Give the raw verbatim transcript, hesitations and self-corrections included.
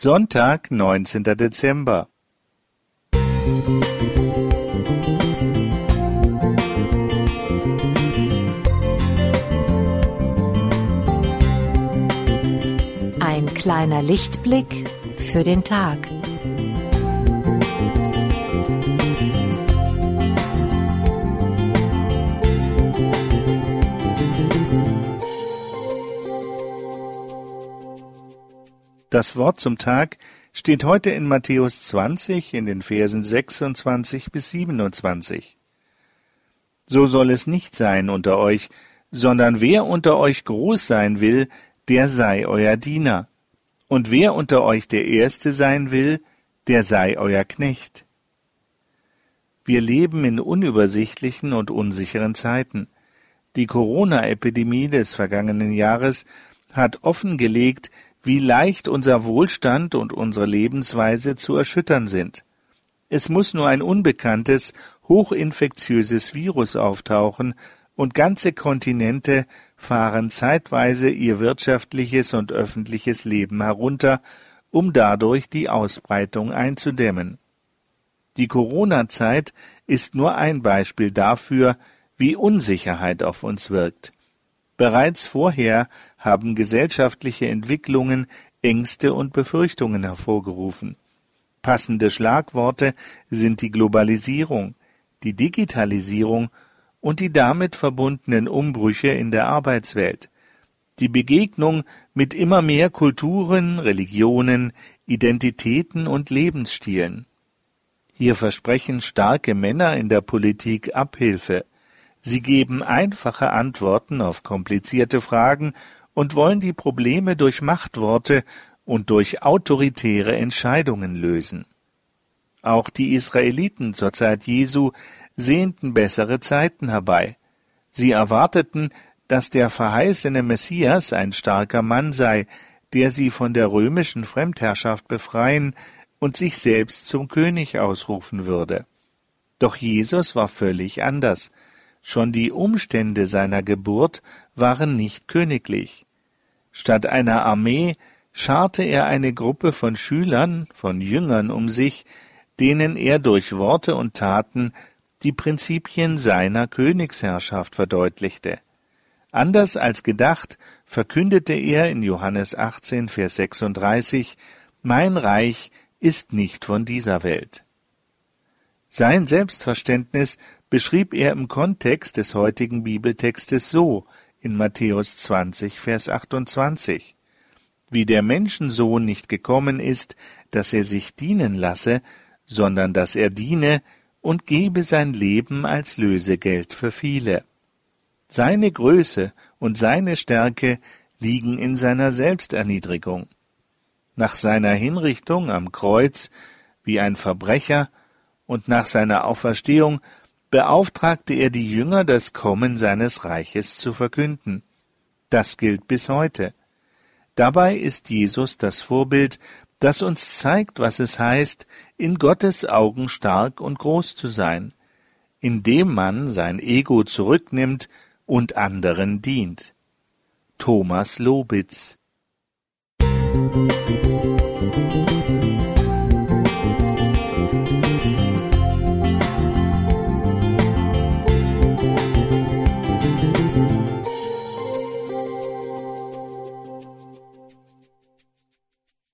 Sonntag, neunzehnten Dezember. Ein kleiner Lichtblick für den Tag. Das Wort zum Tag steht heute in Matthäus zwanzig in den Versen sechsundzwanzig bis siebenundzwanzig. So soll es nicht sein unter euch, sondern wer unter euch groß sein will, der sei euer Diener. Und wer unter euch der Erste sein will, der sei euer Knecht. Wir leben in unübersichtlichen und unsicheren Zeiten. Die Corona-Epidemie des vergangenen Jahres hat offengelegt, wie leicht unser Wohlstand und unsere Lebensweise zu erschüttern sind. Es muss nur ein unbekanntes, hochinfektiöses Virus auftauchen, und ganze Kontinente fahren zeitweise ihr wirtschaftliches und öffentliches Leben herunter, um dadurch die Ausbreitung einzudämmen. Die Corona-Zeit ist nur ein Beispiel dafür, wie Unsicherheit auf uns wirkt. Bereits vorher haben gesellschaftliche Entwicklungen Ängste und Befürchtungen hervorgerufen. Passende Schlagworte sind die Globalisierung, die Digitalisierung und die damit verbundenen Umbrüche in der Arbeitswelt, die Begegnung mit immer mehr Kulturen, Religionen, Identitäten und Lebensstilen. Hier versprechen starke Männer in der Politik Abhilfe. Sie geben einfache Antworten auf komplizierte Fragen und wollen die Probleme durch Machtworte und durch autoritäre Entscheidungen lösen. Auch die Israeliten zur Zeit Jesu sehnten bessere Zeiten herbei. Sie erwarteten, dass der verheißene Messias ein starker Mann sei, der sie von der römischen Fremdherrschaft befreien und sich selbst zum König ausrufen würde. Doch Jesus war völlig anders. Schon die Umstände seiner Geburt waren nicht königlich. Statt einer Armee scharte er eine Gruppe von Schülern, von Jüngern um sich, denen er durch Worte und Taten die Prinzipien seiner Königsherrschaft verdeutlichte. Anders als gedacht verkündete er in Johannes achtzehn, Vers sechsunddreißig, »Mein Reich ist nicht von dieser Welt.« Sein Selbstverständnis beschrieb er im Kontext des heutigen Bibeltextes so, in Matthäus zwanzig, Vers achtundzwanzig. Wie der Menschensohn nicht gekommen ist, dass er sich dienen lasse, sondern dass er diene und gebe sein Leben als Lösegeld für viele. Seine Größe und seine Stärke liegen in seiner Selbsterniedrigung. Nach seiner Hinrichtung am Kreuz, wie ein Verbrecher, und nach seiner Auferstehung beauftragte er die Jünger, das Kommen seines Reiches zu verkünden. Das gilt bis heute. Dabei ist Jesus das Vorbild, das uns zeigt, was es heißt, in Gottes Augen stark und groß zu sein, indem man sein Ego zurücknimmt und anderen dient. Thomas Lobitz. Musik.